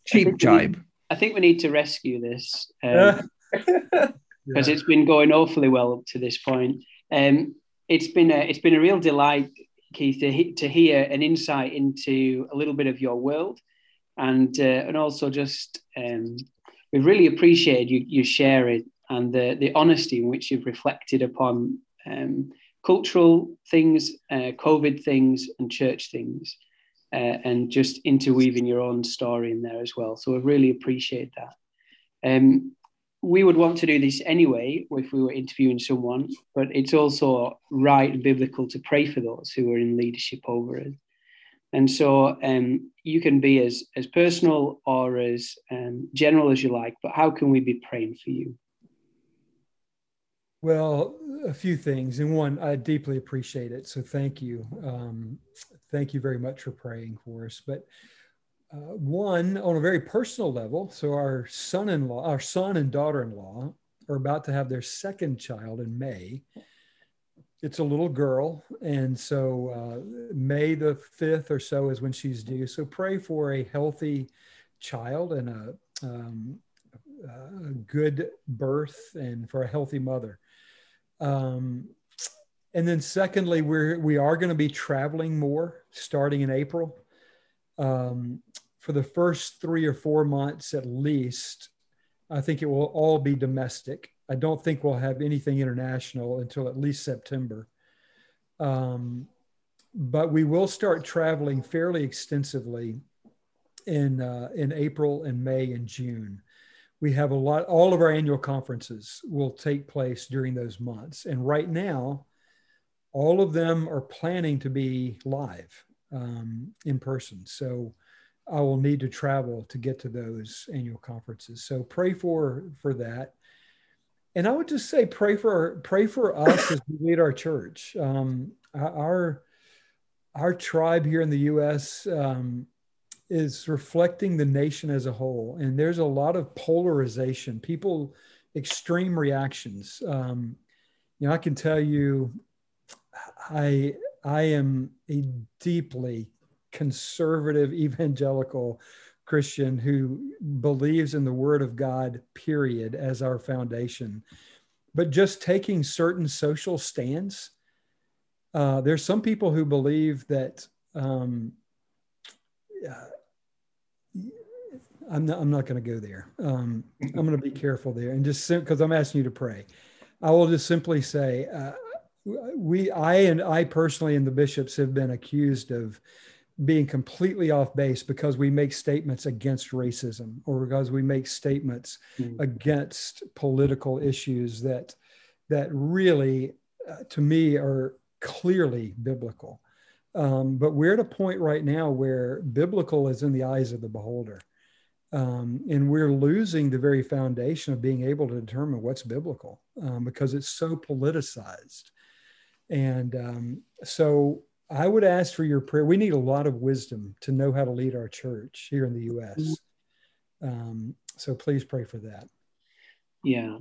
cheap jibe. I think we need to rescue this because it's been going awfully well up to this point. It's been a real delight, Keith, to hear an insight into a little bit of your world, and also just we've really appreciated you sharing and the honesty in which you've reflected upon cultural things, COVID things, and church things. And just interweaving your own story in there as well. So I really appreciate that. We would want to do this anyway if we were interviewing someone, but it's also right and biblical to pray for those who are in leadership over us. And so you can be as personal or as general as you like, but how can we be praying for you? Well, a few things. And one, I deeply appreciate it. So thank you. Thank you very much for praying for us. But one, on a very personal level, so our son and daughter-in-law are about to have their second child in May. It's a little girl. And so May the 5th or so is when she's due. So pray for a healthy child and a good birth and for a healthy mother. And then secondly, we are going to be traveling more starting in April. For the first 3 or 4 months at least, I think it will all be domestic. I don't think we'll have anything international until at least September. But we will start traveling fairly extensively in April and May and June. We have all of our annual conferences will take place during those months. And right now, all of them are planning to be live in person. So I will need to travel to get to those annual conferences. So pray for that. And I would just say pray for us as we lead our church. Our tribe here in the U.S. Is reflecting the nation as a whole. And there's a lot of polarization, extreme reactions. You know, I can tell you, I am a deeply conservative evangelical Christian who believes in the Word of God, period, as our foundation. But just taking certain social stands, there's some people who believe that I'm not going to go there. I'm going to be careful there, and just because I'm asking you to pray, I will just simply say. I personally and the bishops have been accused of being completely off base because we make statements against racism or because we make statements against political issues that really, to me, are clearly biblical. But we're at a point right now where biblical is in the eyes of the beholder. And we're losing the very foundation of being able to determine what's biblical because it's so politicized. And so I would ask for your prayer. We need a lot of wisdom to know how to lead our church here in the U.S. So please pray for that. Yeah,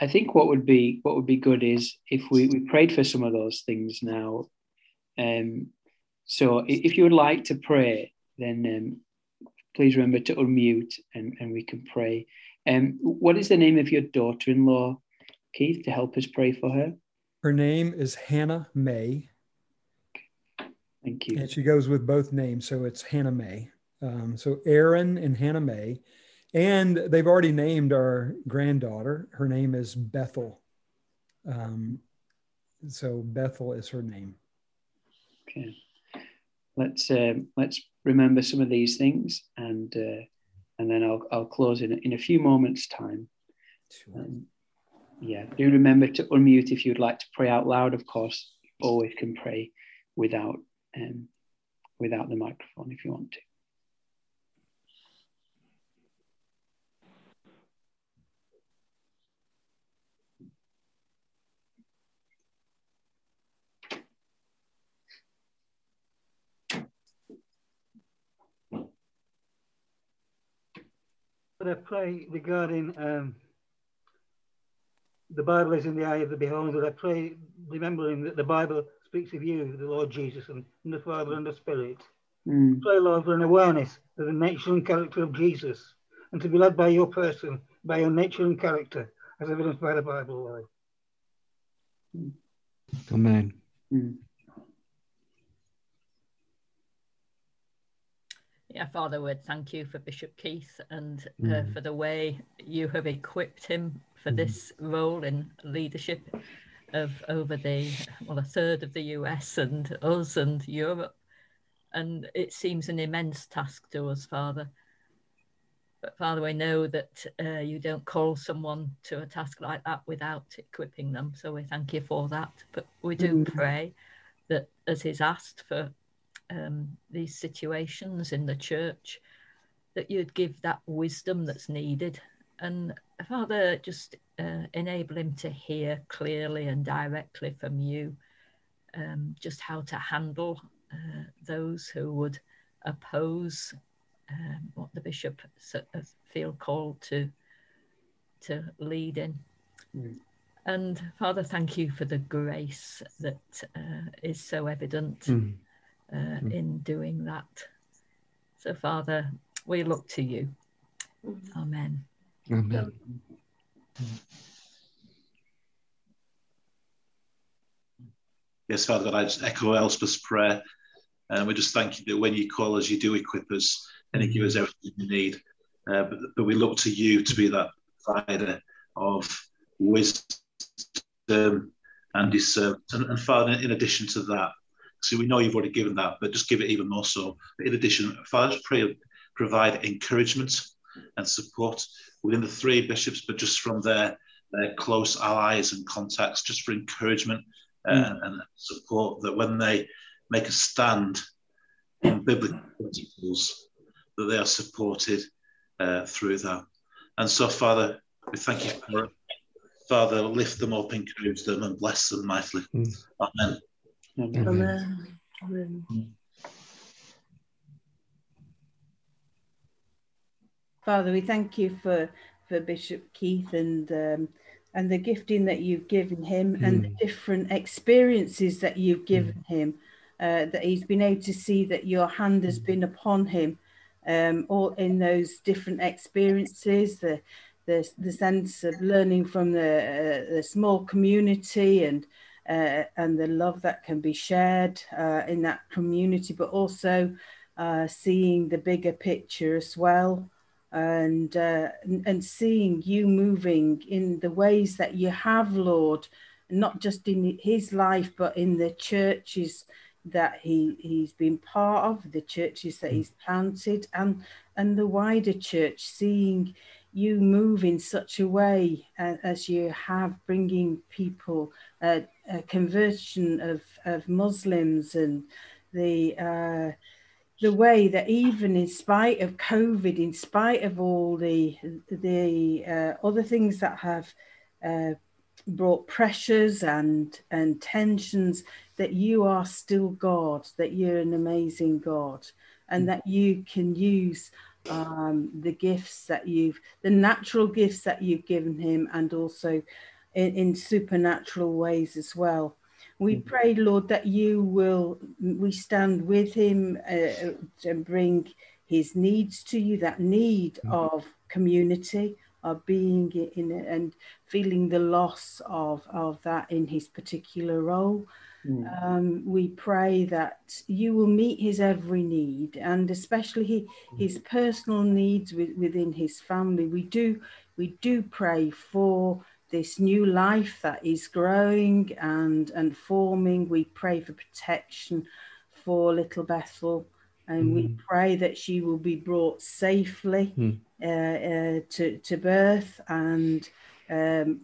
I think what would be good is if we prayed for some of those things now. So if you would like to pray, then please remember to unmute and we can pray. What is the name of your daughter-in-law, Keith, to help us pray for her? Her name is Hannah May, Thank you. And she goes with both names, so it's Hannah May. So Erin and Hannah May. And they've already named our granddaughter. Her name is Bethel. So Bethel is her name. Okay. Let's remember some of these things, and then I'll close in a few moments' time. Sure. Yeah. Do remember to unmute if you'd like to pray out loud. Of course, you always can pray without without the microphone if you want to. I pray regarding the Bible is in the eye of the beholder. I pray remembering that the Bible speaks of you, the Lord Jesus, and the Father and the Spirit. Mm. Pray, Lord, for an awareness of the nature and character of Jesus, and to be led by your person, by your nature and character, as evidenced by the Bible, Lord. Mm. Amen. Mm. Yeah, Father, we thank you for Bishop Keith and for the way you have equipped him for this role in leadership of over the, well, a third of the US and us and Europe. And it seems an immense task to us, Father. But Father, we know that you don't call someone to a task like that without equipping them. So we thank you for that. But we do pray that as is asked for these situations in the church, that you'd give that wisdom that's needed, and Father, just enable him to hear clearly and directly from you just how to handle those who would oppose what the bishop sort of feel called to lead in. And Father, thank you for the grace that is so evident in doing that. So Father, we look to you. Amen. Amen. Yes, Father God, I just echo Elspeth's prayer, and we just thank you that when you call us, you do equip us and you give us everything we need, but we look to you to be that provider of wisdom and discernment. And Father, in addition to that, so we know you've already given that, but just give it even more so. In addition, Father, pray, provide encouragement and support within the three bishops, but just from their close allies and contacts, just for encouragement and support, that when they make a stand on biblical principles, that they are supported through that. And so, Father, we thank you for it. Father, lift them up, encourage them, and bless them mightily. Amen. Amen. Amen. Amen. Father, we thank you for Bishop Keith and the gifting that you've given him and the different experiences that you've given him, that he's been able to see that your hand has been upon him, all in those different experiences, the sense of learning from the small community and the love that can be shared in that community, but also seeing the bigger picture as well, and seeing you moving in the ways that you have, Lord, not just in his life, but in the churches that he's been part of, the churches that he's planted, and the wider church, seeing you move in such a way as you have, bringing people a conversion of Muslims, and the way that even in spite of COVID, in spite of all the other things that have brought pressures and tensions, that you are still God, that you're an amazing God, and that you can use the gifts that you've, the natural gifts that you've given him, and also in supernatural ways as well. We pray, Lord, that you will, we stand with him and bring his needs to you, that need of community, of being in and feeling the loss of that in his particular role. We pray that you will meet his every need, and especially his personal needs within his family. We do pray for this new life that is growing and forming. We pray for protection for little Bethel, and we pray that she will be brought safely to birth, and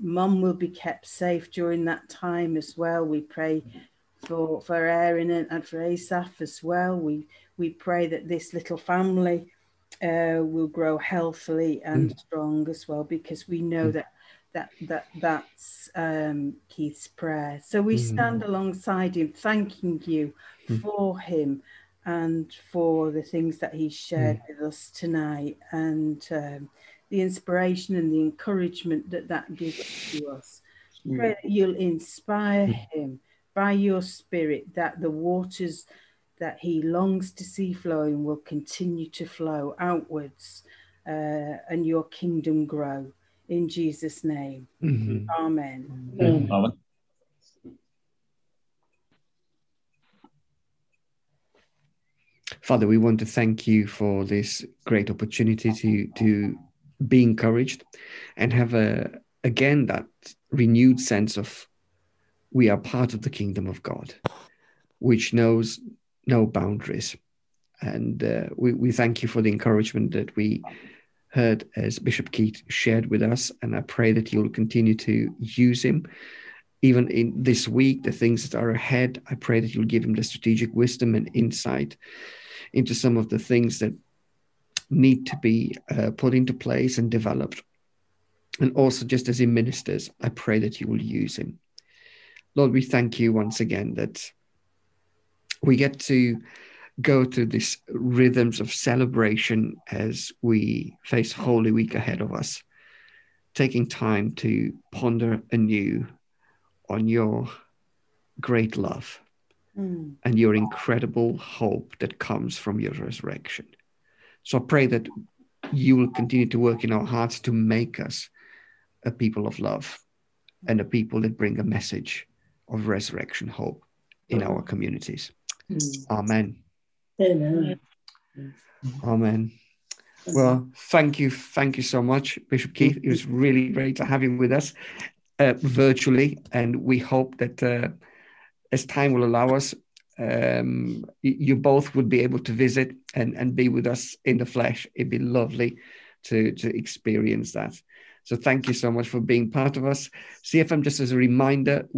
Mum will be kept safe during that time as well. We pray for Erin and for Asaph as well. We pray that this little family will grow healthily and strong as well, because we know that's Keith's prayer. So we stand alongside him, thanking you for him and for the things that he shared with us tonight, and the inspiration and the encouragement that gives to us. Pray that you'll inspire him by your Spirit, that the waters that he longs to see flowing will continue to flow outwards, and your kingdom grow. In Jesus' name, Amen. Amen. Father, we want to thank you for this great opportunity to be encouraged and have again that renewed sense of we are part of the kingdom of God, which knows no boundaries. And we thank you for the encouragement that we heard as Bishop Keith shared with us. And I pray that you'll continue to use him. Even in this week, the things that are ahead, I pray that you'll give him the strategic wisdom and insight into some of the things that need to be put into place and developed. And also, just as he ministers, I pray that you will use him. Lord, we thank you once again that we get to go to these rhythms of celebration as we face Holy Week ahead of us, taking time to ponder anew on your great love and your incredible hope that comes from your resurrection. So I pray that you will continue to work in our hearts to make us a people of love and a people that bring a message of resurrection hope in our communities. Amen. Amen. Amen. Well, thank you. Thank you so much, Bishop Keith. It was really great to have you with us. Virtually, and we hope that as time will allow us, you both would be able to visit and be with us in the flesh. It'd be lovely to experience that. So thank you so much for being part of us. CFM, just as a reminder,